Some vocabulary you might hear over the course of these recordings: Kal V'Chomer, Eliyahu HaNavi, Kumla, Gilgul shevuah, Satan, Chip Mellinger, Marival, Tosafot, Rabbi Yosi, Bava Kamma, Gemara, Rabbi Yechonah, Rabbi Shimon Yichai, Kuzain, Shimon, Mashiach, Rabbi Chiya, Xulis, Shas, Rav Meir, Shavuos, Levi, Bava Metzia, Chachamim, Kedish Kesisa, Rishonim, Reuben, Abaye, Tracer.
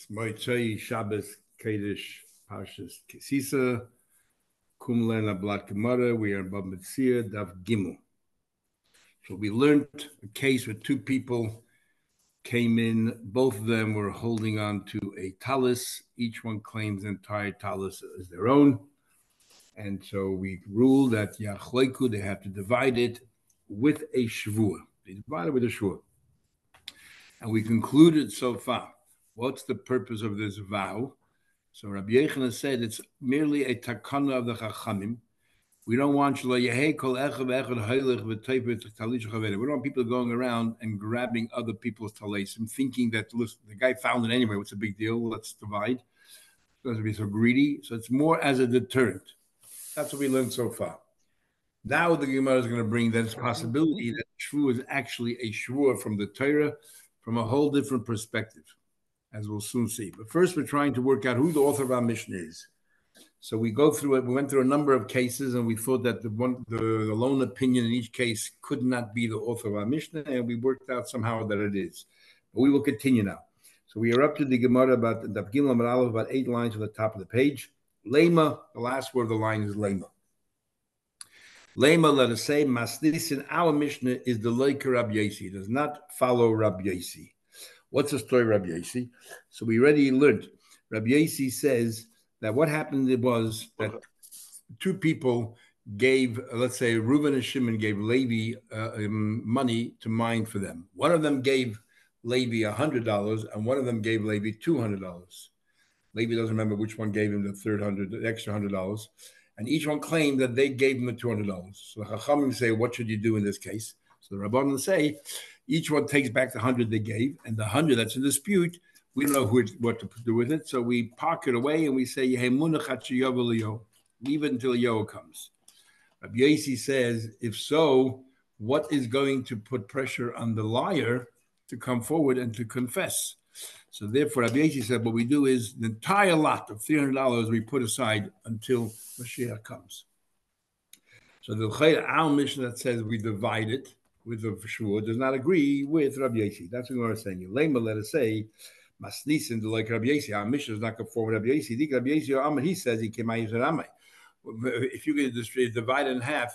It's Moitzei Shabbos Kedish Kesisa, Kumla and Ablat Gemara. We are in Bava Metzia, Daf Gimel. So we learned a case where two people came in. Both of them were holding on to a talis. Each one claims the entire talis as their own. And so we ruled that Yachleiku, they have to divide it with a shevuah. They divide it with a shevuah. And we concluded so far, what's the purpose of this vow? So Rabbi Yechonah said it's merely a takana of the Chachamim. We don't want people going around and grabbing other people's talis and thinking that, listen, the guy found it anyway, what's the big deal? Let's divide. Don't be so greedy. So it's more as a deterrent. That's what we learned so far. Now the Gemara is going to bring that possibility that shvuah is actually a shvuah from the Torah, from a whole different perspective, as we'll soon see. But first, we're trying to work out who the author of our Mishnah is. So we go through it. We went through a number of cases, and we thought that the lone opinion in each case could not be the author of our Mishnah, and we worked out somehow that it is. But we will continue now. So we are up to the Gemara about the Daf Gimel Amar Aleph, about 8 lines at the top of the page. Lema, the last word of the line is lema. Lema, let us say, Masnis in our Mishnah is the Leiker Rabbi Yosi. Does not follow Rabbi Yosi. What's the story of Rabbi Yosi? So we already learned. Rabbi Yosi says that what happened was that two people gave, let's say, Reuben and Shimon gave Levi money to mine for them. One of them gave Levi $100 and one of them gave Levi $200. Levi doesn't remember which one gave him the extra $100. And each one claimed that they gave him the $200. So the Chachamim say, what should you do in this case? So the Rabbanim say, each one takes back the 100 they gave, and the 100 that's in dispute, we don't know what to do with it. So we park it away and we say, leave it until Yoel comes. Rabbi Yosi says, if so, what is going to put pressure on the liar to come forward and to confess? So therefore, Rabbi Yosi said, what we do is the entire lot of $300 we put aside until Mashiach comes. So the our Mishnah that says we divide it with the shevuah does not agree with Rabbi Yosi. That's what we're saying. Lema, let us say, Masnisin de like Rabbi Yosi. Our Mishnah is not conform with Rabbi Yosi. Rabbi Yosi, he says he came out and said, if you're going to divide it in half,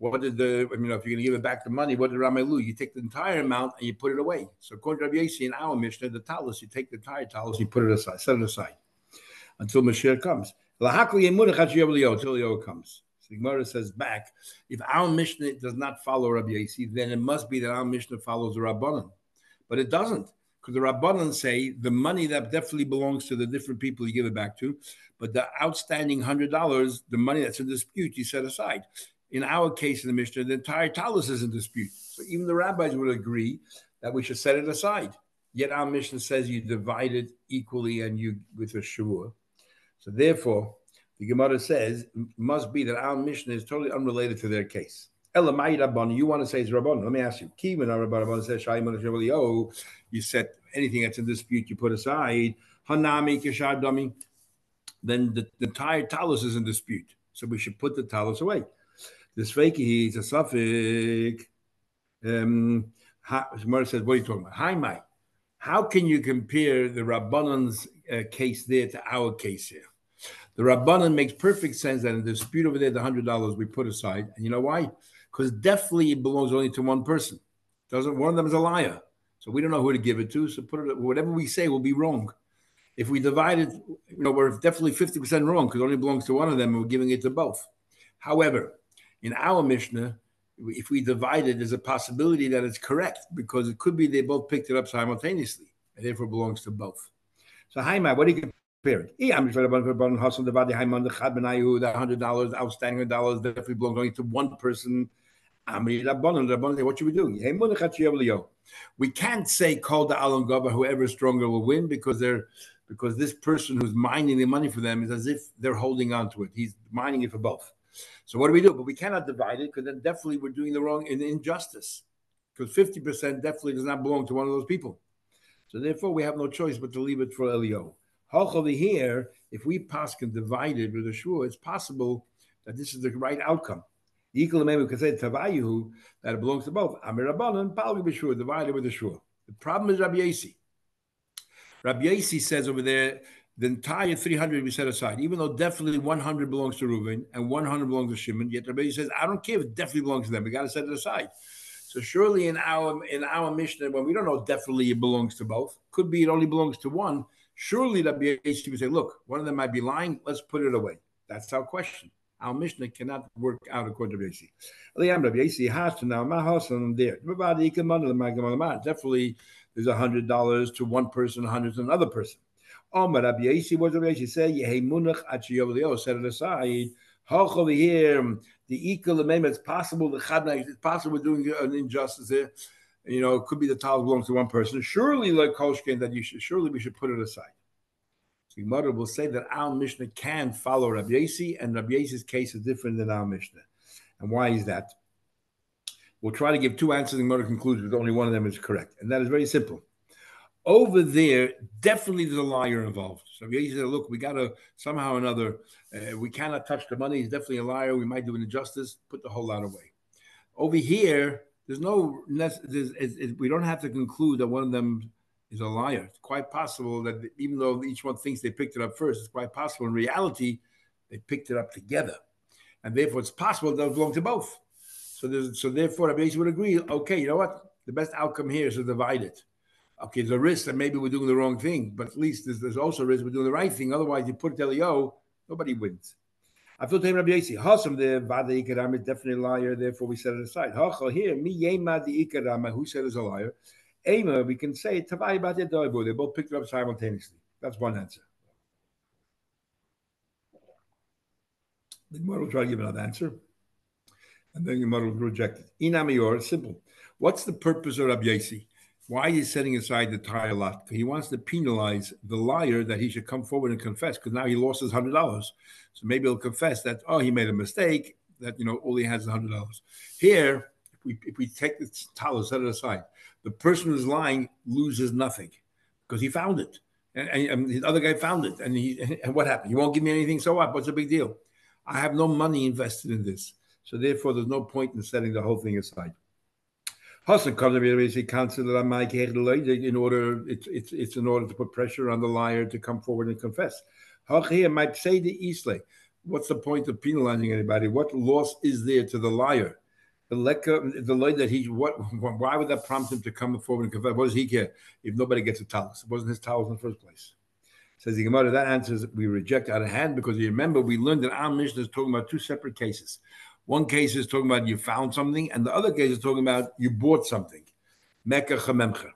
if you're going to give it back the money, what did Ramai Lu? You take the entire amount and you put it away. So according to Rabbi Yosi in our Mishnah, the talis, you take the entire talis, you put it aside, set it aside until Mashiach comes. Until Yoel comes. So the Gemara says back, if our Mishnah does not follow Rabbi Yosi, then it must be that our Mishnah follows the Rabbanan. But it doesn't, because the Rabbanan say the money that definitely belongs to the different people you give it back to, but the outstanding $100, the money that's in dispute, you set aside. In our case in the Mishnah, the entire talis is in dispute. So even the rabbis would agree that we should set it aside. Yet our Mishnah says you divide it equally and you with a shevuah. So therefore, the Gemara says, must be that our Mishnah is totally unrelated to their case. Elamai Rabban, you want to say it's Rabban. Let me ask you. Kivan Rabban says, you set anything that's in dispute, you put aside. Hanami Kishad Dami. Then the entire talis is in dispute. So we should put the talis away. This fake is a suffix. Gemara says, what are you talking about? Hi, Mike. How can you compare the Rabbanan's case there to our case here? The Rabbanan makes perfect sense that in the dispute over there, the $100 we put aside. And you know why? Because definitely it belongs only to one person. One of them is a liar. So we don't know who to give it to. So put it, whatever we say will be wrong. If we divide it, we're definitely 50% wrong because it only belongs to one of them and we're giving it to both. However, in our Mishnah, if we divide it, there's a possibility that it's correct because it could be they both picked it up simultaneously and therefore belongs to both. So, Haimai, what do you compare it? I'm just $100 outstanding dollars definitely belongs only to one person. What should we do? We can't say call the Alam Gaba, whoever is stronger will win because this person who's mining the money for them is as if they're holding on to it. He's mining it for both. So what do we do? But we cannot divide it because then definitely we're doing the wrong and injustice because 50% definitely does not belong to one of those people. So therefore, we have no choice but to leave it for Eliyahu. Hopefully here, if we pass and divide it with a shvuah, it's possible that this is the right outcome. Equally, maybe we can say Tavayihu that it belongs to both. Amir Rabbanan, probably be sure divided with a shvuah. The problem is Rabbi Yosi. Rabbi Yosi says over there, the entire 300 we set aside, even though definitely 100 belongs to Reuben and 100 belongs to Shimon, yet Rabbi Yosi says, I don't care if it definitely belongs to them. We got to set it aside. So surely in our Mishnah, when we don't know definitely it belongs to both, could be it only belongs to one, surely Rabbi Yosi would say, look, one of them might be lying. Let's put it away. That's our question. Our Mishnah cannot work out according to Rabbi Yosi. Definitely there's $100 to one person, $100 to another person. Rabbi Yosi, what does Rabbi Yosi say? Set it aside. Over here, the equal amendment, it's possible, it's possible we're doing an injustice there. You know, it could be the towel belongs to one person. Surely, like Koshkin, that surely we should put it aside. The Gemara will say that our Mishnah can follow Rabbi Yosi, and Rabbi Yosi's case is different than our Mishnah. And why is that? We'll try to give two answers, and the Gemara concludes with only one of them is correct. And that is very simple. Over there, definitely there's a liar involved. So Rabbi Yosi said, look, we got to somehow or another, we cannot touch the money. He's definitely a liar. We might do an injustice. Put the whole lot away. Over here, we don't have to conclude that one of them is a liar. It's quite possible that even though each one thinks they picked it up first, it's quite possible in reality they picked it up together. And therefore, it's possible that it belonged to both. So therefore, Rabbi Yosi would agree, okay, you know what? The best outcome here is to divide it. Okay, there's a risk that maybe we're doing the wrong thing, but at least there's also a risk we're doing the right thing. Otherwise, you put it to Elio, nobody wins. I feel to him, Rabbi Yosi, Hashem, the Vada Ikaram is definitely a liar, therefore we set it aside. Hachal here, Mi Yema the Ikaram, who said is a liar? Ema, we can say, Tavai Bate Doibu, they both picked it up simultaneously. That's one answer. The Gemara will try to give another answer, and then the Gemara will reject it. Inamior, simple. What's the purpose of Rabbi Yosi? Why is he setting aside the entire lot? He wants to penalize the liar that he should come forward and confess, because now he lost his $100. So maybe he'll confess that, oh, he made a mistake, that, you know, all he has is $100. Here, if we take the talus, set it aside, the person who's lying loses nothing because he found it. And the other guy found it. And what happened? He won't give me anything, so what? What's the big deal? I have no money invested in this. So therefore, there's no point in setting the whole thing aside. Hassan comes in order, it's in order to put pressure on the liar to come forward and confess. Might say the Islay. What's the point of penalizing anybody? What loss is there to the liar? Why would that prompt him to come forward and confess? What does he care if nobody gets a talus? It wasn't his talus in the first place. Says the Gemara, that answers we reject out of hand, because you remember we learned that our Mishnah is talking about two separate cases. One case is talking about you found something, and the other case is talking about you bought something. Mekach hamemcha.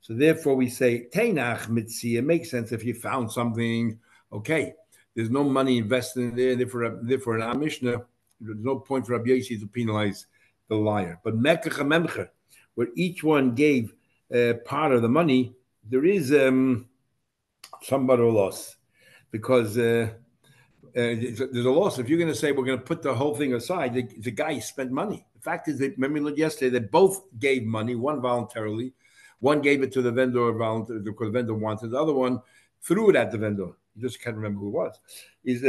So therefore we say, Tainach Mitzia, it makes sense if you found something. Okay, there's no money invested in there, therefore in our Mishnah, there's no point for Rabbi Yosi to penalize the liar. But Mekach hamemcha, where each one gave part of the money, there is somewhat of a loss, because... there's a loss. If you're going to say we're going to put the whole thing aside, the guy spent money. The fact is, remember we learned yesterday, they both gave money, one voluntarily. One gave it to the vendor voluntarily because the vendor wanted. The other one threw it at the vendor. You just can't remember who it was. Is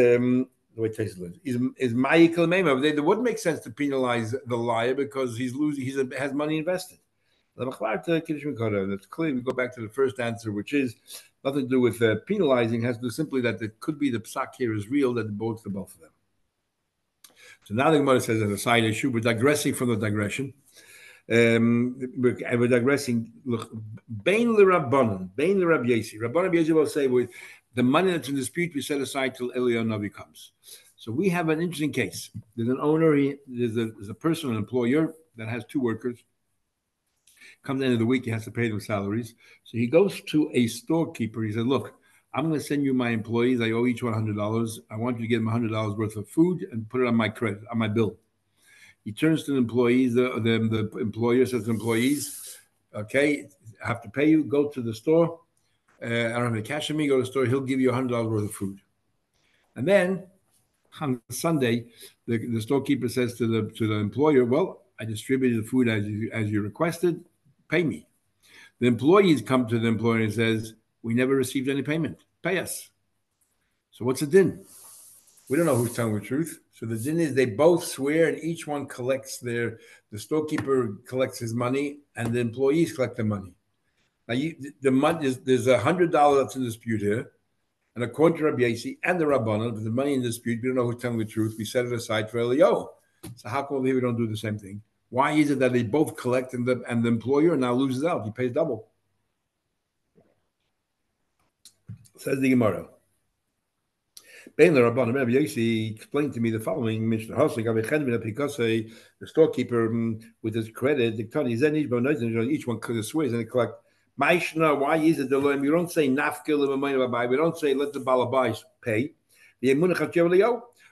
Michael Maimer. It would make sense to penalize the liar because he's losing. He has money invested. That's clear. We go back to the first answer, which is nothing to do with penalizing. It has to do simply that it could be the psak here is real, that it belongs to both of them. So now the Gemara says as a side issue, we're digressing from the digression. We're digressing. Bain le Rabbanon, Bain le Rabbi Yosi. Rabbanon Rabbi Yosi will say, well, the money that's in dispute, we set aside till Eliyahu HaNavi comes. So we have an interesting case. There's an owner, there's a person, an employer, that has two workers. Come the end of the week, he has to pay them salaries. So he goes to a storekeeper. He said, look, I'm going to send you my employees. I owe each one $100. I want you to give them $100 worth of food and put it on my credit, on my bill. He turns to the employees. The employer says to the employees, okay, I have to pay you. Go to the store. I don't have any cash on me. Go to the store. He'll give you $100 worth of food. And then on Sunday, the storekeeper says to the employer, well, I distributed the food as you requested. Pay me. The employees come to the employer and says, we never received any payment. Pay us. So what's the din? We don't know who's telling the truth. So the din is they both swear and each one collects the storekeeper collects his money and the employees collect the money. Now, the money is, there's $100 that's in dispute here, and according to Rabbi Yosi and the Rabbanan, the money in dispute, we don't know who's telling the truth. We set it aside for Eliyahu. So how come we don't do the same thing? Why is it that they both collect and the employer now loses out? He pays double. Says the Gemara. Ben the Rabbanan, Rabbi Yosi explained to me the following: the storekeeper with his credit, each one swears and they collect. Maishna, why is it the loim? We don't say nafkil, we don't say let the balabais pay.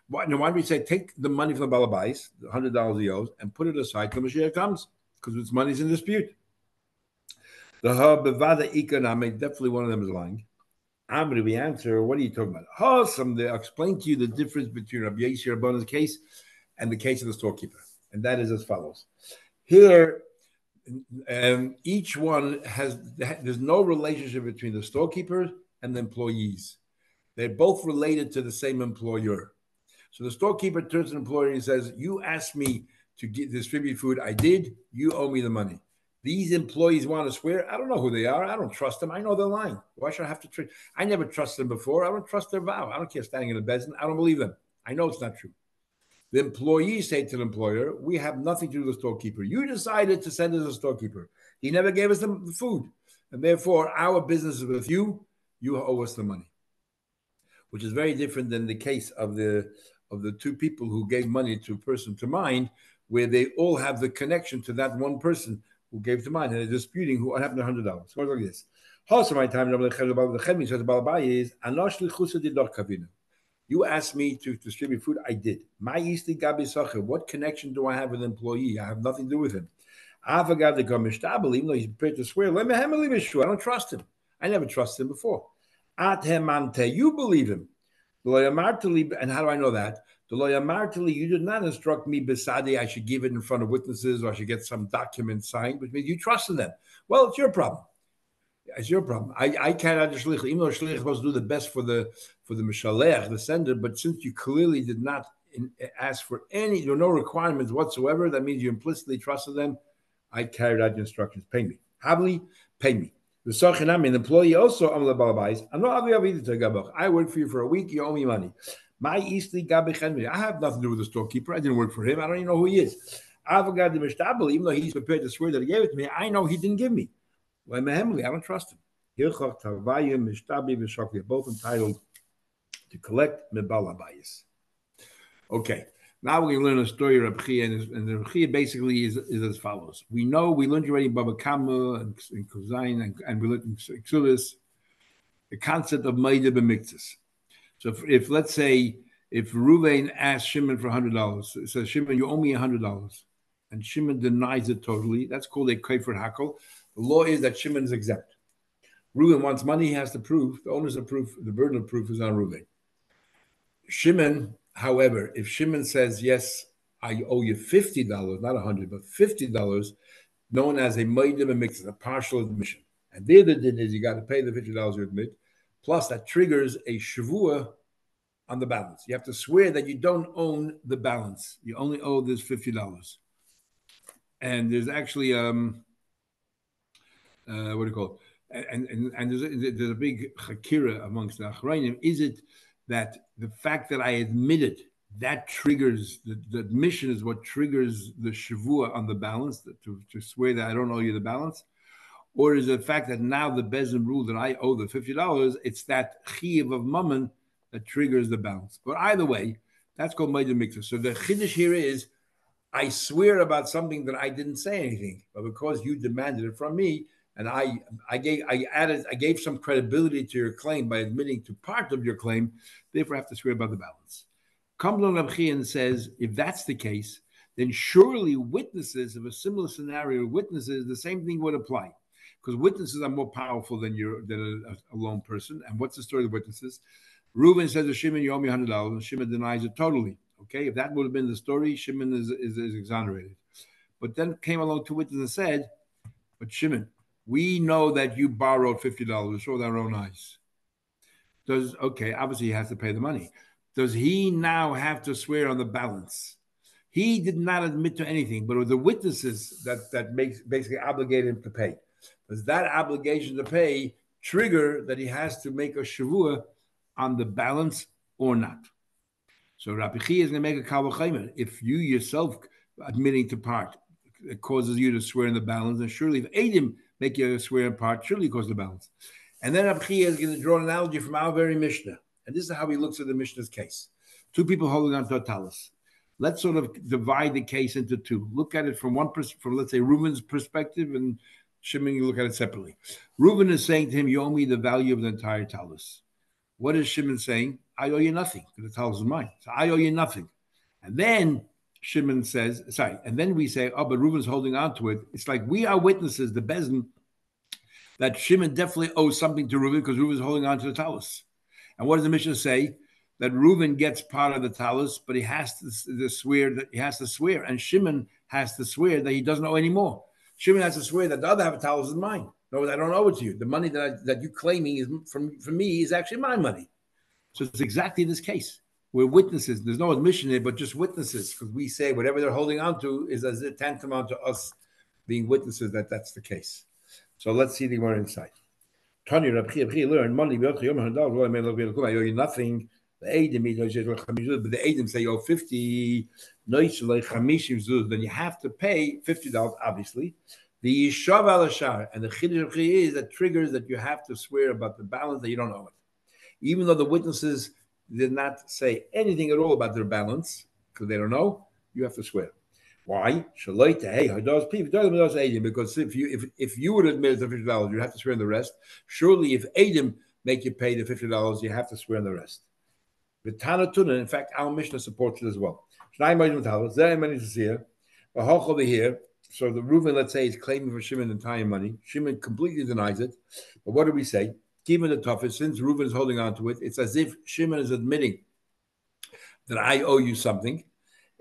Why do we say take the money from the balabais, the $100 he owes, and put it aside till Mashiach comes? Because its money's in dispute. The bevada economic, definitely one of them is lying. Amri, we answer, what are you talking about? Awesome. I'll explain to you the difference between Rabbi Yosi Rabbanon's case and the case of the storekeeper. And that is as follows. Here, each one has, there's no relationship between the storekeeper and the employees. They're both related to the same employer. So the storekeeper turns to the employer and says, you asked me to distribute food. I did. You owe me the money. These employees want to swear. I don't know who they are. I don't trust them. I know they're lying. Why should I have to trust? I never trust them before. I don't trust their vow. I don't care standing in a bezin. I don't believe them. I know it's not true. The employees say to the employer, we have nothing to do with the storekeeper. You decided to send us a storekeeper. He never gave us the food. And therefore, our business is with you. You owe us the money. Which is very different than the case of the two people who gave money to person to mind, where they all have the connection to that one person who gave to mind. And they're disputing who happened to $100. So look at this. You asked me to distribute food. I did. My Eastern Gabi Sacher, what connection do I have with an employee? I have nothing to do with him. I forgot the Gomishtabel, even though he's prepared to swear. I don't trust him. I never trusted him before. At Hemante, you believe him. And how do I know that? You did not instruct me, Besadi, I should give it in front of witnesses or I should get some document signed, which means you trusted them. Well, it's your problem. It's your problem. I cannot shlich. Even though shlich is supposed to do the best for the mishalech, the sender, but since you clearly did not ask for any, there were no requirements whatsoever, that means you implicitly trusted them. I carried out your instructions. Pay me. Habli, pay me. The sochinam, an employee also, I'm the balabais. I'm not Abaye to gabach. I worked for you for a week. You owe me money. My eastly gabichenmi. I have nothing to do with the storekeeper. I didn't work for him. I don't even know who he is. Avagad the mishtabel. Even though he's prepared to swear that he gave it to me, I know he didn't give me. I don't trust him. They're both entitled to collect mebala bayis. Okay, now we're going to learn a story of Rabbi Chiya, and Rabbi Chiya basically is as follows. We know, we learned already in Bava Kamma and Kuzain, and we learned in Xulis, the concept of Maida b'miktzas. So if let's say, if Reuben asks Shimon for $100, says, Shimon, you owe me $100, and Shimon denies it totally, that's called a kafir hakel. The law is that Shimon is exempt. Reuben wants money, he has to prove. The onus of proof, the burden of proof is on Reuben. Shimon, however, if Shimon says, yes, I owe you $50, not $100, but $50, known as a meidim and mixes, a partial admission. And there the din is you got to pay the $50 you admit, plus that triggers a shevuah on the balance. You have to swear that you don't own the balance. You only owe this $50. And there's actually... what do you call it? And there's a big chakira amongst the Achrayim. Is it that the fact that I admitted that triggers the admission is what triggers the Shavua on the balance to swear that I don't owe you the balance? Or is it the fact that now the Bezin ruled that I owe the $50? It's that Chiyav of Mammon that triggers the balance. But either way, that's called Meidah Mikzah. So the Chiddush here is I swear about something that I didn't say anything, but because you demanded it from me. And I gave some credibility to your claim by admitting to part of your claim. Therefore, I have to swear about the balance. Kumla Rabbi Chiya says, if that's the case, then surely witnesses of a similar scenario, witnesses, the same thing would apply, because witnesses are more powerful than a lone person. And what's the story of witnesses? Reuben says to Shimon, "You owe me $100," and Shimon denies it totally. Okay, if that would have been the story, Shimon is exonerated. But then came along two witnesses and said, "But Shimon, we know that you borrowed $50. We saw with our own eyes." Obviously he has to pay the money. Does he now have to swear on the balance? He did not admit to anything, but it was the witnesses that makes basically obligated him to pay. Does that obligation to pay trigger that he has to make a Shavuah on the balance or not? So Rabbi Chiya is going to make a Kal V'Chomer. If you yourself admitting to part, it causes you to swear in the balance, and surely if Adam make you swear in part, surely it causes the balance. And then Rabbi Chiya is going to draw an analogy from our very Mishnah. And this is how he looks at the Mishnah's case. Two people holding on to a talis. Let's sort of divide the case into two. Look at it from one from let's say Reuben's perspective, and Shimon, you look at it separately. Reuben is saying to him, you owe me the value of the entire talus. What is Shimon saying? I owe you nothing, because the talus is mine. So I owe you nothing. And then Shimon says, sorry, and then we say, oh, but Reuben's holding on to it. It's like we are witnesses, the Bezdin, that Shimon definitely owes something to Reuben because Reuben's holding on to the talus. And what does the Mishnah say? That Reuben gets part of the talus, but he has to swear that he has to swear, and Shimon has to swear that he doesn't owe any more. Shimon has to swear that the other half of the talus is mine. No, I don't owe it to you. The money that you're claiming is from me is actually my money. So it's exactly this case. We're witnesses. There's no admission here, but just witnesses, because we say whatever they're holding on to is as a tantamount to us being witnesses that that's the case. So let's see the more insight. Tanya Rabbi Chiya learned money. I owe you nothing. The Adam say, oh, 50, then you have to pay $50, obviously. The Yishav al-Ashar, and the Chiddush is that triggers that you have to swear about the balance that you don't owe it. Even though the witnesses did not say anything at all about their balance, because they don't know, you have to swear. Why? Because if you would admit the $50, you'd have to swear in the rest. Surely if Adam make you pay the $50, you have to swear in the rest. In fact, our Mishnah supports it as well. Over here, so the Reuben, let's say, is claiming for Shimon entire money. Shimon completely denies it. But what do we say? Given the toughest, since Reuben is holding on to it, it's as if Shimon is admitting that I owe you something.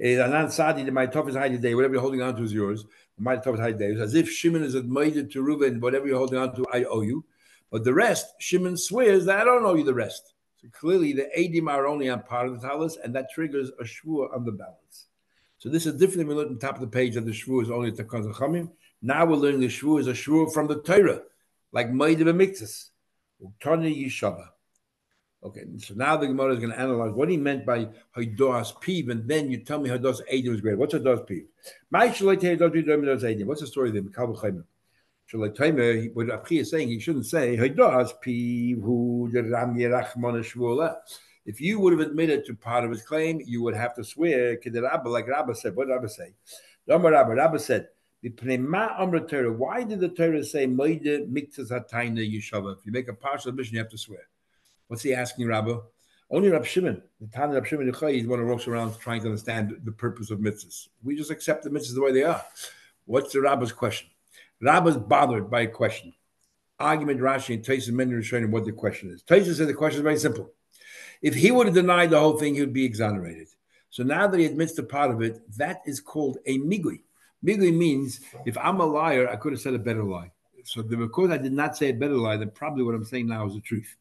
My toughest high today, whatever you're holding on to is yours. My toughest high today. It's as if Shimon is admitted to Reuben, whatever you're holding on to, I owe you. But the rest, Shimon swears that I don't owe you the rest. So clearly, the Edim are only on part of the talus, and that triggers a shvuah on the balance. So this is different than we learned on top of the page that the shvuah is only Takanz Chamim. Now we're learning the shvuah is a shvuah from the Torah, like Ma'ida B'Miktzas. Okay, so now the Gemara is going to analyze what he meant by Hadas Piv, and then you tell me Hadas Edim is great. What's Hadas Piv? What's the story there? What Abchi is saying, he shouldn't say, if you would have admitted to part of his claim, you would have to swear, like Rabba said. What did Rabba say? Rabba said, why did the Torah say, if you make a partial admission, you have to swear? What's he asking, Rabba? Only Rabbi Shimon, the Tana Rabbi Shimon Yichai, is the one who walks around trying to understand the purpose of mitzvahs. We just accept the mitzvahs the way they are. What's the Rabba's question? Rabba's bothered by a question. Argument Rashi and Tracer men are showing him what the question is. Tracer said the question is very simple. If he would have denied the whole thing, he would be exonerated. So now that he admits the part of it, that is called a migui. Migui means if I'm a liar, I could have said a better lie. So because I did not say a better lie, then probably what I'm saying now is the truth.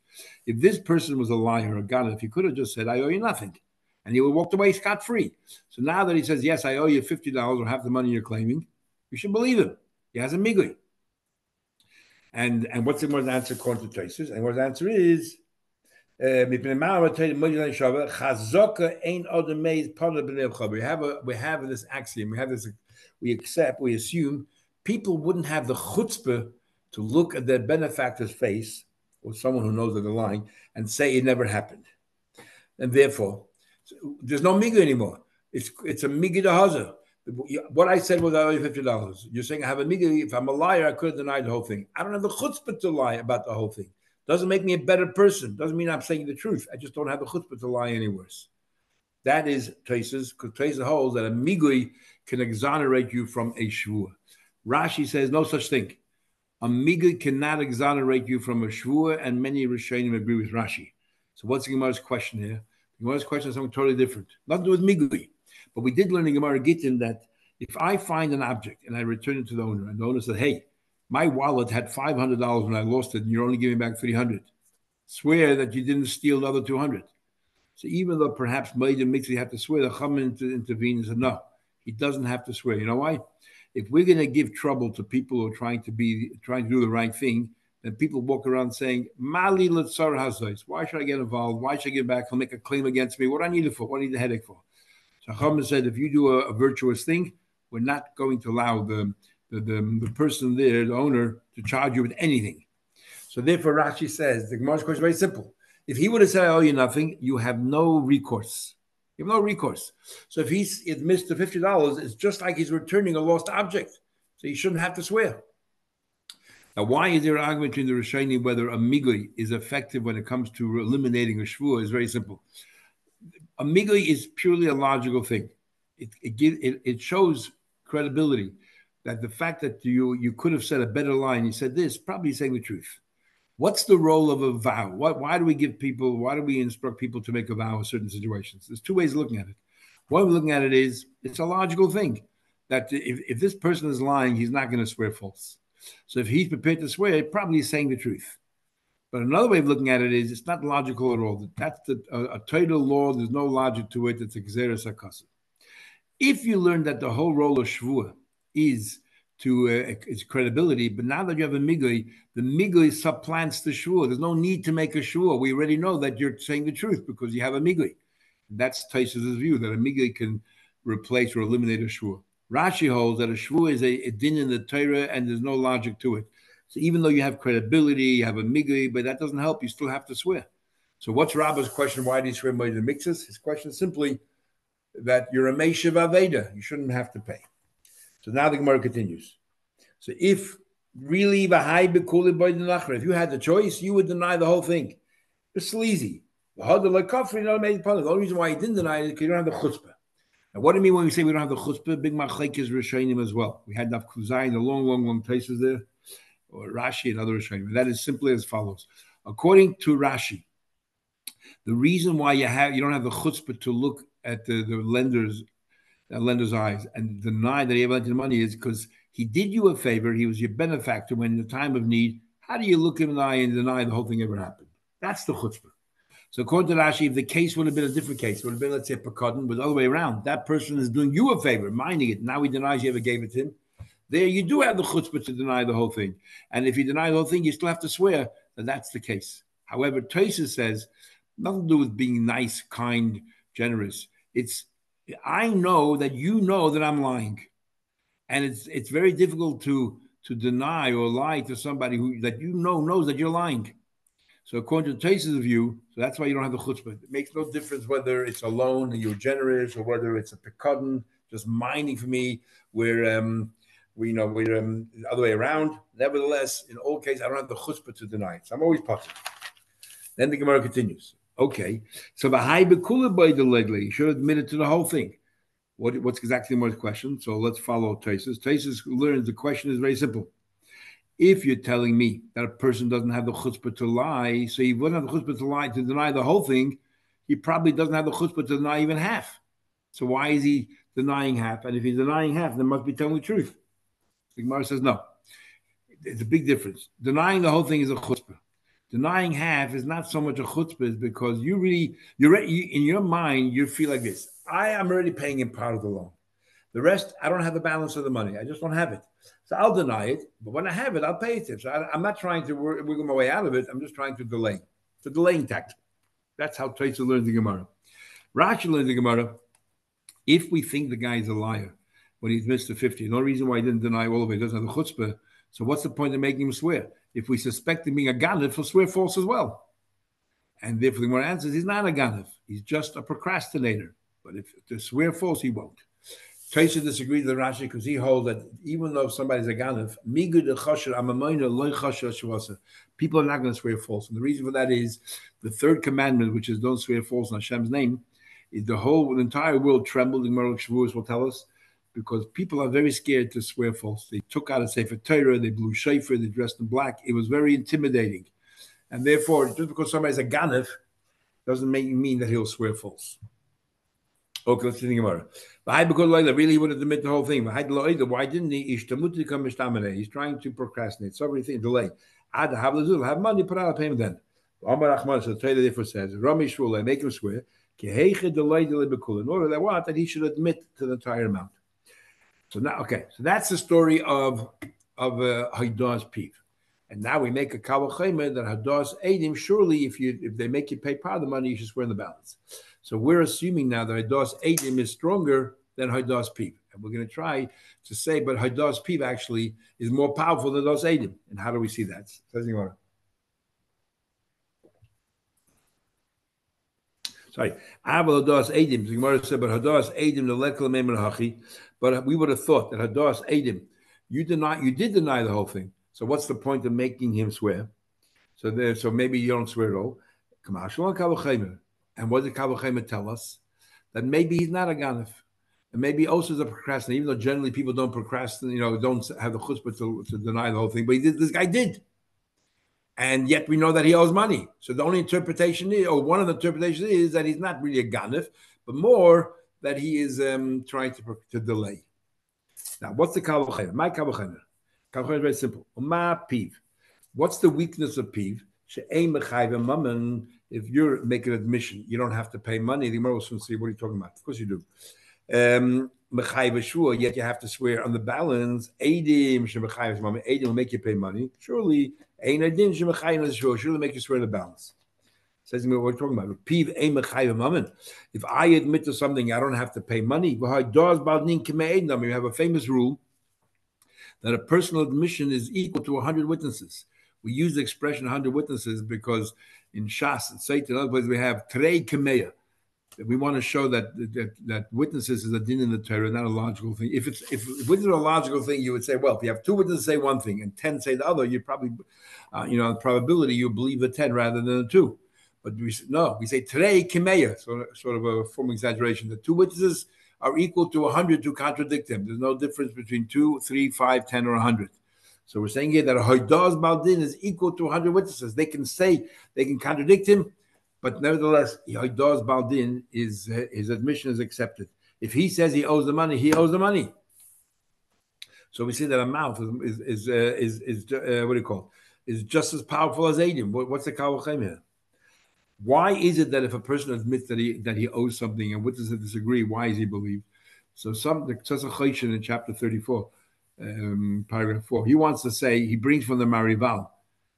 If this person was a liar or God, if he could have just said, I owe you nothing, and he would have walked away scot-free. So now that he says, yes, I owe you $50 or half the money you're claiming, you should believe him. He has a migui. And what's the most answer according to Traces? And what the answer is, we have this axiom, we assume people wouldn't have the chutzpah to look at their benefactor's face or someone who knows that they're lying and say it never happened. And therefore, there's no migui anymore. It's a migui d'hazah. What I said was I owe you $50. You're saying I have a migui. If I'm a liar, I could have denied the whole thing. I don't have the chutzpah to lie about the whole thing. Doesn't make me a better person. Doesn't mean I'm saying the truth. I just don't have the chutzpah to lie any worse. That is Traces, because Traces holds that a migui can exonerate you from a shvuah. Rashi says no such thing. A migui cannot exonerate you from a shvuah, and many Rishonim agree with Rashi. So what's the Gemara's question here? The Gemara's question is something totally different. Nothing to do with migui. But we did learn in Gemara Gittin that if I find an object and I return it to the owner, and the owner said, hey, my wallet had $500 when I lost it, and you're only giving back $300. Swear that you didn't steal the other $200. So even though perhaps Ma'ida Mitzvah have to swear, the Chachamim intervened and said, no, he doesn't have to swear. You know why? If we're going to give trouble to people who are trying to do the right thing, then people walk around saying, "Mali l'tzar hazos." Why should I get involved? Why should I get back? He'll make a claim against me. What do I need it for? What do I need the headache for? So Chacham said, if you do a virtuous thing, we're not going to allow the person there, the owner, to charge you with anything. So therefore, Rashi says, the Gemara's question is very simple. If he would have said, I owe you nothing, you have no recourse. You have no recourse. So if he admits to $50, it's just like he's returning a lost object. So he shouldn't have to swear. Now, why is there an argument in the Rishonim whether a migli is effective when it comes to eliminating a shvuah? Is very simple. A migli is purely a logical thing. It shows credibility, that the fact that you could have said a better line, you said this, probably saying the truth. What's the role of a vow? Why do we instruct people to make a vow in certain situations? There's two ways of looking at it. One way of looking at it is, it's a logical thing, that if this person is lying, he's not going to swear false. So if he's prepared to swear, it probably is saying the truth. But another way of looking at it is, it's not logical at all. That's a total law. There's no logic to it. It's a gzeras hakasa. If you learn that the whole role of shvuah is to its credibility, but now that you have a migli, the migli supplants the shvuah. There's no need to make a shvuah. We already know that you're saying the truth because you have a migli. That's Tracer's view, that a migli can replace or eliminate a shvuah. Rashi holds that a shvuah is a din in the Torah and there's no logic to it. So even though you have credibility, you have a migli, but that doesn't help. You still have to swear. So what's Rabba's question? Why do you swear by the mixes? His question is simply that you're a meishiv aveda. You shouldn't have to pay. So now the Gemara continues. So if really, if you had the choice, you would deny the whole thing. It's sleazy. The only reason why he didn't deny it is because you don't have the chutzpah. Now, what do you mean when we say we don't have the chutzpah? Big machlekes Rishonim as well. We had Daf Kuzain, the long places there, or Rashi and other Rishonim. That is simply as follows. According to Rashi, the reason why you don't have the chutzpah to look at the lender's eyes and deny that he ever lent you the money is because he did you a favor. He was your benefactor when in the time of need. How do you look him in the eye and deny the whole thing ever happened? That's the chutzpah. So according to Rashi, if the case would have been a different case, it would have been, let's say, Pekadon, but the other way around, that person is doing you a favor, minding it. Now he denies you ever gave it to him. There you do have the chutzpah to deny the whole thing. And if you deny the whole thing, you still have to swear that that's the case. However, Tracer says, nothing to do with being nice, kind, generous. It's, I know that you know that I'm lying. And it's very difficult to deny or lie to somebody who that you know knows that you're lying. So according to Tracer's view, so that's why you don't have the chutzpah. It makes no difference whether it's a loan and you're generous or whether it's a pekadon, just minding for me, we're the other way around. Nevertheless, in all cases, I don't have the chutzpah to deny it. So I'm always positive. Then the Gemara continues. Okay, so you should admit it to the whole thing. What's exactly the question? So let's follow Tracer. Tracer learns the question is very simple. If you're telling me that a person doesn't have the chutzpah to lie, so he wouldn't have the chutzpah to lie to deny the whole thing, he probably doesn't have the chutzpah to deny even half. So why is he denying half? And if he's denying half, then must be telling the truth. The Gemara says no. It's a big difference. Denying the whole thing is a chutzpah. Denying half is not so much a chutzpah because you really, in your mind, you feel like this. I am already paying him part of the loan. The rest, I don't have the balance of the money. I just don't have it. So I'll deny it. But when I have it, I'll pay it to him. So I'm not trying to wiggle my way out of it. I'm just trying to delay. It's a delaying tactic. That's how Tracer learns the Gemara. Rashi learns the Gemara. If we think the guy is a liar when he's missed the 50, no reason why he didn't deny all of it. He doesn't have the chutzpah. So what's the point of making him swear? If we suspect him being a ganav, he'll swear false as well. And therefore, the Gemara answers, he's not a ganav. He's just a procrastinator. But if to swear false, he won't. Tracer disagreed with Rashi because he holds that even though somebody's a ganav, people are not going to swear false. And the reason for that is the third commandment, which is don't swear false in Hashem's name, is the entire world trembled, the Gemara Shavuos will tell us, because people are very scared to swear false. They took out a Sefer Torah, they blew shofar, they dressed in black. It was very intimidating. And therefore, just because somebody's a ganav doesn't mean that he'll swear false. Okay, let's think about it. Really, he would have admitted the whole thing. Why didn't he? He's trying to procrastinate. So everything, delay. Have money, put out a payment then. Amar Achman, so the Torah therefore says, make him swear, in order that what? That he should admit to the entire amount. So now, okay, so that's the story of Hador's Peep. And now we make a Kabbalah Chayma that Hador's Eidim, surely if they make you pay part of the money, you should swear in the balance. So we're assuming now that Hador's Eidim is stronger than Hador's Peep. And we're going to try to say, but Hador's Peep actually is more powerful than Hador's Eidim. And how do we see that? Sorry. Abel Hador's Eidim, the Gemara said, but Hador's Eidim, the Lekal Meiman Hachi. But we would have thought that Hador's Eidim, you did deny the whole thing. So what's the point of making him swear? So maybe you don't swear at all. And what did Kabbalah Chayma tell us? That maybe he's not a Ganef. And maybe also is a procrastinator, even though generally people don't procrastinate, don't have the chutzpah to deny the whole thing. But this guy did. And yet we know that he owes money. So the only interpretation is, or one of the interpretations is, that he's not really a Ganef, but more that he is trying to delay. Now, what's the Kabbalah Chayma? My Kabbalah Chayma. Kabbalah Chayma is very simple. Ma Piv. What's the weakness of Piv? If you're making an admission, you don't have to pay money. The Gemara will soon say, what are you talking about? Of course you do. Yet you have to swear on the balance. Eidim will make you pay money. Surely, surely make you swear on the balance. Says what we're talking about. If I admit to something, I don't have to pay money. We have a famous rule that a personal admission is equal to 100 witnesses. We use the expression 100 witnesses because in Shas and Satan and other places we have trei kameya. We want to show that witnesses is a din in the Torah, not a logical thing. If it's a logical thing, you would say, well, if you have two witnesses say one thing and 10 say the other, you probably, on probability, you believe the 10 rather than the two. But we say trei kameya, sort of a form of exaggeration. The two witnesses are equal to 100 to contradict them. There's no difference between 2, 3, 5, 10, or 100. So we're saying here that a Hador's Baldin is equal to 100 witnesses. They can contradict him, but nevertheless, Hador's Baldin, his admission is accepted. If he says he owes the money, he owes the money. So we see that a mouth is what do you call it? Is just as powerful as Eidim. What's the Kabbalah Chayma here? Why is it that if a person admits that he owes something and witnesses disagree, why is he believed? So the Tosafot Choshen in chapter 34. Paragraph 4. He wants to say, he brings from the Marival.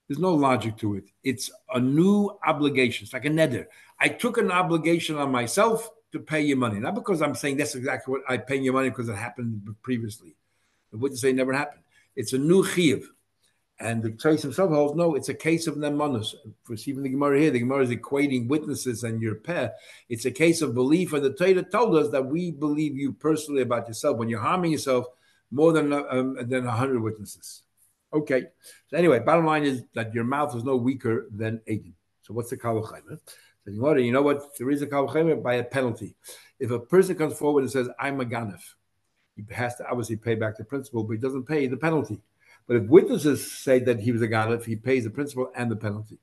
There's no logic to it. It's a new obligation. It's like a neder. I took an obligation on myself to pay you money. Not because I'm saying that's exactly what I pay you money because it happened previously. I wouldn't say it never happened. It's a new chiyuv. And the Tracer himself holds, no, it's a case of nemanus. For even the Gemara here, the Gemara is equating witnesses and your pair. It's a case of belief. And the Torah told us that we believe you personally about yourself. When you're harming yourself, more than 100 witnesses. Okay. So anyway, bottom line is that your mouth is no weaker than Eidim. So what's the Kabbalah Chayma? You know what? There is a Kabbalah Chayma by a penalty. If a person comes forward and says, I'm a Ganef, he has to obviously pay back the principal, but he doesn't pay the penalty. But if witnesses say that he was a Ganef, he pays the principal and the penalty.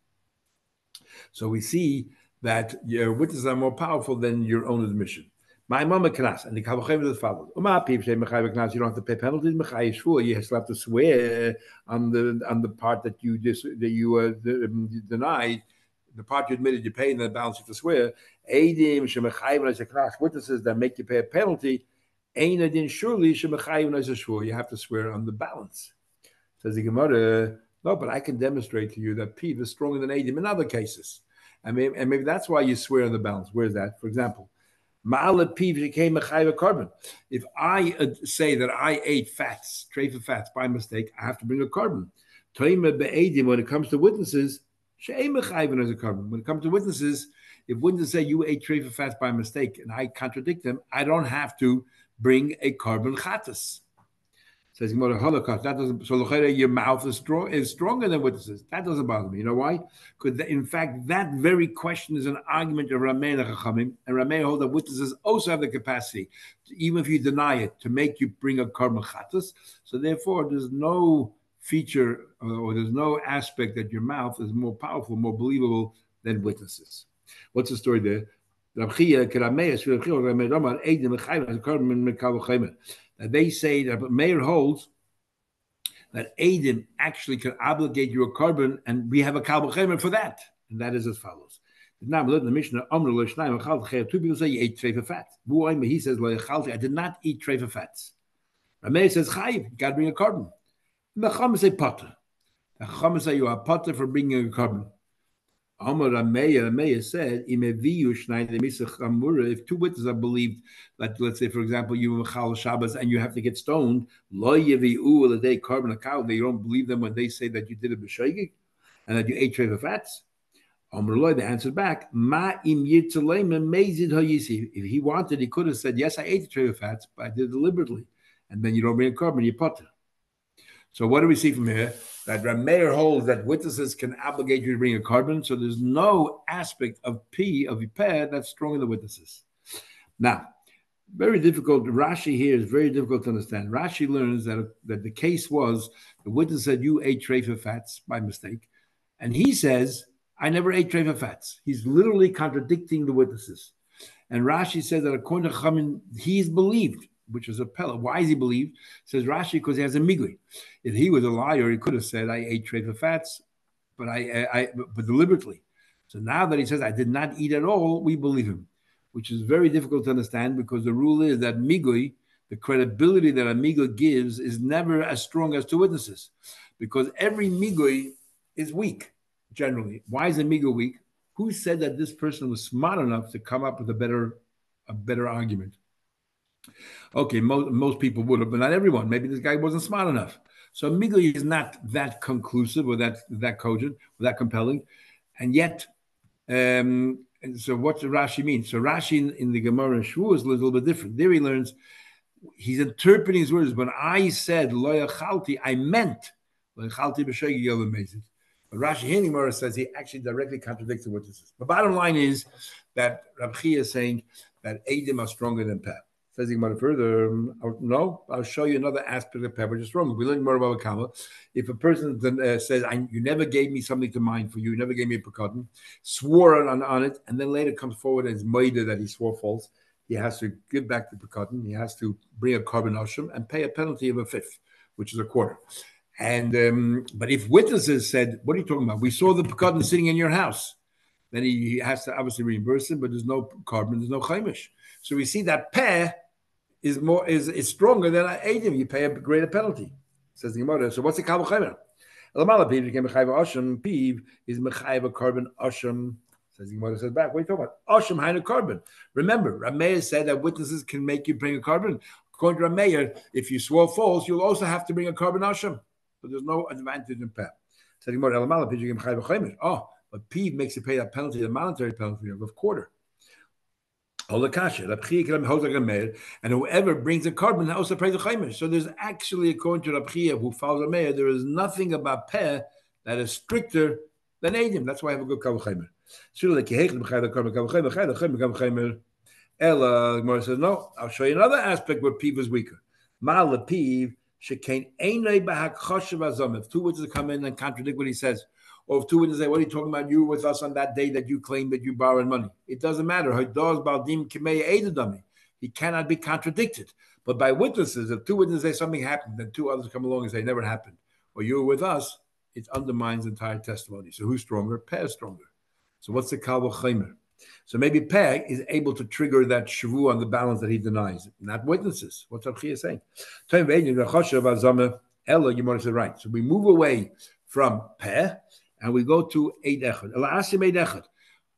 So we see that your witnesses are more powerful than your own admission. My mama knas, and the Kabbalah Chayma is as follows. You don't have to pay penalties. You still have to swear on the part that you denied, the part you admitted you paid, and the balance you have to swear. Witnesses that make you pay a penalty, surely you have to swear on the balance. Says the Gemara, no, but I can demonstrate to you that Piv is stronger than Eidim in other cases. And maybe that's why you swear on the balance. Where's that? For example, if I say that I ate fats, treifah fats, by mistake, I have to bring a carbon. When it comes to witnesses, if witnesses say you ate treifah fats by mistake and I contradict them, I don't have to bring a carbon chatas. Says Holocaust. That doesn't. So your mouth is stronger than witnesses. That doesn't bother me. You know why? Because in fact, that very question is an argument of Ramei Chachamim, and Ramei hold that witnesses also have the capacity, even if you deny it, to make you bring a karma chatas. So therefore, there's no feature or there's no aspect that your mouth is more powerful, more believable than witnesses. What's the story there? Rabbi Chiya, they say that Meir holds that Eidim actually can obligate your carbon, and we have a Kabbalah Chayma for that. And that is as follows. Now we learn the Mishnah, two people say you ate treifah fats. He says, I did not eat treifah fats. Rameh says, Chayiv, you got to bring a carbon. And the Chacham say, Potter. The Chacham say, you are Potter for bringing a carbon. Amar Rameh said, if two witnesses are believed, that, let's say, for example, you were Chal Shabbos and you have to get stoned, Lo Yevi'u the day carbon a cow, they don't believe them when they say that you did a b'shoigig and that you ate trever fats. They answered back, if he wanted, he could have said, yes, I ate the trever fats, but I did it deliberately. And then you don't bring a korban, you potter. So what do we see from here? That Rav Meir holds that witnesses can obligate you to bring a korban, so there's no aspect of Yipeh, that's stronger than witnesses. Now, very difficult, Rashi here is very difficult to understand. Rashi learns that the case was, the witness said, you ate trefer fats by mistake. And he says, I never ate trefer fats. He's literally contradicting the witnesses. And Rashi says that according to Chamin, he's believed, which is a Pella. Why is he believed? Says Rashi, because he has a migli. If he was a liar, he could have said, I ate trefer fats, but I deliberately. So now that he says, I did not eat at all, we believe him, which is very difficult to understand because the rule is that migli, the credibility that a migli gives is never as strong as two witnesses because every migli is weak. Generally, why is Amigo weak? Who said that this person was smart enough to come up with a better argument? Okay, most people would have, but not everyone. Maybe this guy wasn't smart enough. So Amigo is not that conclusive or that cogent or that compelling. And yet, so what does Rashi mean? So Rashi in the Gemara Shavuos is a little bit different. There he learns, he's interpreting his words. When I said, Lo yachalti, I meant, Lo yachalti b'shegi yol amazit. But Rashi Hinimura says he actually directly contradicts the witnesses. The bottom line is that Rabbi Chiya is saying that Eidim are stronger than Peh. Says Gemara further, no, I'll show you another aspect of Peh which is stronger. We learn more about Bava Kamma. If a person says, you never gave me something to mind for you, you never gave me a pekatan, swore on it, and then later comes forward as moida that he swore false, he has to give back the pekatan, he has to bring a korban oshim and pay a penalty of a fifth, which is a quarter. And but if witnesses said, what are you talking about? We saw the pekatan sitting in your house. Then he has to obviously reimburse him, but there's no carbon, there's no chaimish. So we see that peh is more is stronger than eidim. You pay a greater penalty, says the Gemara. So what's the kabul chaimer? Elamala piv became mechayev asham. Piv is mechayev a carbon asham. Says the Gemara says back. What are you talking about? Asham hainu carbon. Remember, Rav Meir said that witnesses can make you bring a carbon. According to Rav Meir, if you swore false, you'll also have to bring a carbon asham. So there's no advantage in Peh. Oh, but P makes you pay that penalty, the monetary penalty of a quarter. And whoever brings a carbon also pays a chaimish. So there's actually, according to Rabbi Chiya, who follows the mayor, there is nothing about Peh that is stricter than Eidim. That's why I have a good kabul chaimer. Ella Gemara says, no, I'll show you another aspect where P was weaker. Ma'ala P. If two witnesses come in and contradict what he says, or if two witnesses say, what are you talking about? You were with us on that day that you claimed that you borrowed money. It doesn't matter. He cannot be contradicted. But by witnesses, if two witnesses say something happened, then two others come along and say, it never happened, or you were with us, it undermines entire testimony. So who's stronger? Peh is stronger. So what's the Kalva Chaimer? So maybe Peh is able to trigger that Shavu on the balance that he denies, not witnesses. What's Rav Chiya saying? Right. So we move away from Peh and we go to Eid Echad.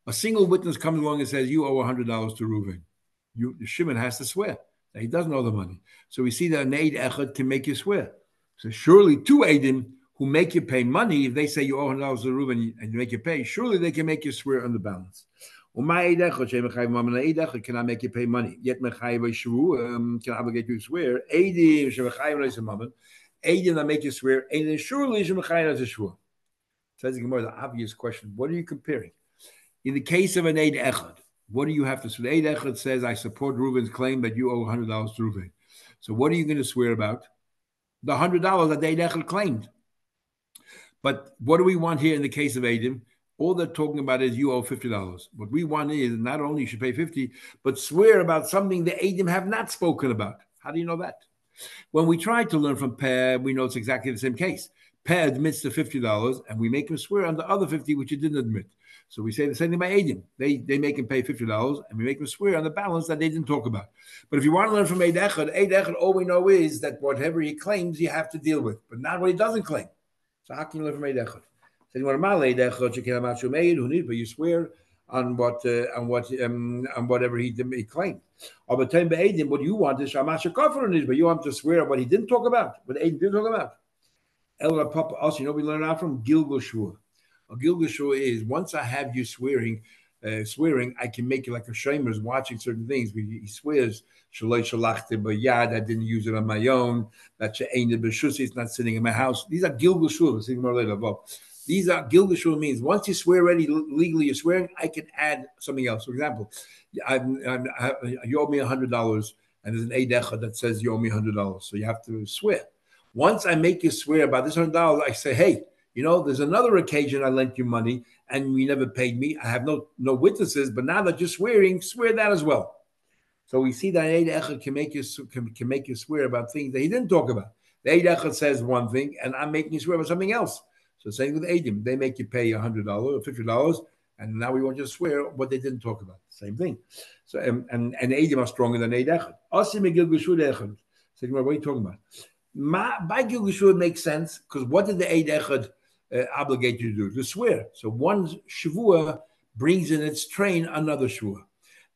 A single witness comes along and says, you owe $100 to Reuben. Shimon has to swear that he doesn't owe the money. So we see that an Eid Echad can make you swear. So surely two Eidim who make you pay money, if they say you owe $100 to Reuben and make you pay, surely they can make you swear on the balance. Can I make you pay money? Yet can I obligate you to swear? Eidim that make you swear. And surely says the Gemara, the obvious question: what are you comparing? In the case of an Eid Echad, what do you have to swear? Eid Echad says, I support Reuben's claim that you owe $100 to Reuben. So what are you going to swear about? The $100 that the Eid Echad claimed. But what do we want here in the case of Eidim? All they're talking about is you owe $50. What we want is not only you should pay $50, but swear about something the Eidim have not spoken about. How do you know that? When we try to learn from Peh, we know it's exactly the same case. Peh admits the $50, and we make him swear on the other $50, which he didn't admit. So we say the same thing by Eidim. They make him pay $50, and we make him swear on the balance that they didn't talk about. But if you want to learn from Eid Echad, all we know is that whatever he claims, you have to deal with, but not what he doesn't claim. So how can you learn from Eid Echad? So you want to but you swear on whatever he claimed. What you want is but you want to swear on what he didn't talk about, what Eidim didn't talk about. El Papa. Also, you know, we learn out from Gilgul shevuah. A Gilgul shevuah is once I have you swearing, I can make you like a shamer is watching certain things. He swears, "Shaloi shalachti b'yad," I didn't use it on my own. That she'ein b'shusi, it's not sitting in my house. These are Gilgul shevuah. Sitting more later above. These are Gilgul shevuah means once you swear already legally, you're swearing. I can add something else. For example, you owe me $100, and there's an Eid Echad that says you owe me $100, so you have to swear. Once I make you swear about this $100, I say, hey, you know, there's another occasion I lent you money and you never paid me. I have no witnesses, but now that you're swearing, swear that as well. So we see that Eid Echad can make you swear about things that he didn't talk about. The Eid Echad says one thing, and I'm making you swear about something else. So same with Eidim. They make you pay $100 or $50, and now we want you to swear what they didn't talk about. Same thing. So and Eidim are stronger than Eid Echad. Asim Gilgul shevuah Echad. So what are you talking about? By Gilgul shevuah makes sense because what did the Eid Echad obligate you to do? To swear. So one shevuah brings in its train another shevuah.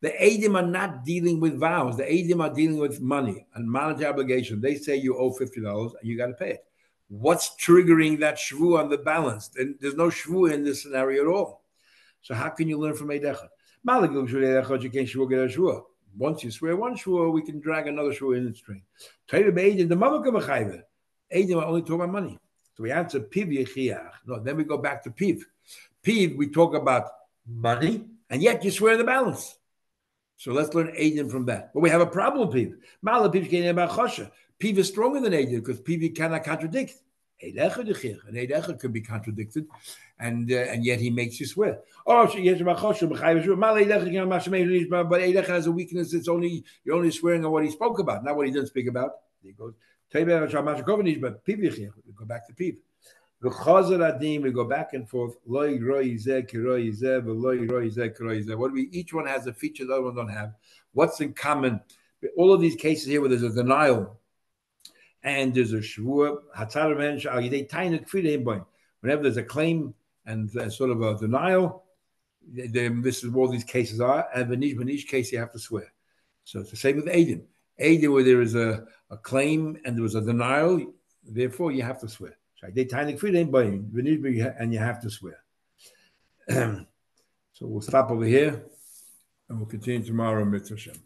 The Eidim are not dealing with vows. The Eidim are dealing with money and monetary obligation. They say you owe $50 and you got to pay it. What's triggering that shevuah on the balance? And there's no shevuah in this scenario at all. So how can you learn from Eid Echad? Mala Gilgul shevuah you can't shevuah get a shevuah. Once you swear one shua, we can drag another shua in its train. Eidim are only talking about money. So we answer Piv Yechiach. No, then we go back to Piv. Piv, we talk about money, and yet you swear the balance. So let's learn Eidim from that. But we have a problem, Piv. Piv is stronger than Eidim because Piv cannot contradict. An Eid Echad could be contradicted, and yet he makes you swear. Oh, but Eid Echad has a weakness. It's only you're only swearing on what he spoke about, not what he didn't speak about. He goes, but we go back to Piv. We go back and forth. What do we? Each one has a feature the other one don't have. What's in common? All of these cases here where there's a denial. And there's a shevuah. Whenever there's a claim and sort of a denial, then this is where all these cases are. And in each case, you have to swear. So it's the same with Eidim. Eidim, where there is a claim and there was a denial, therefore you have to swear. And you have to swear. So we'll stop over here and we'll continue tomorrow in Mitzvah Shem.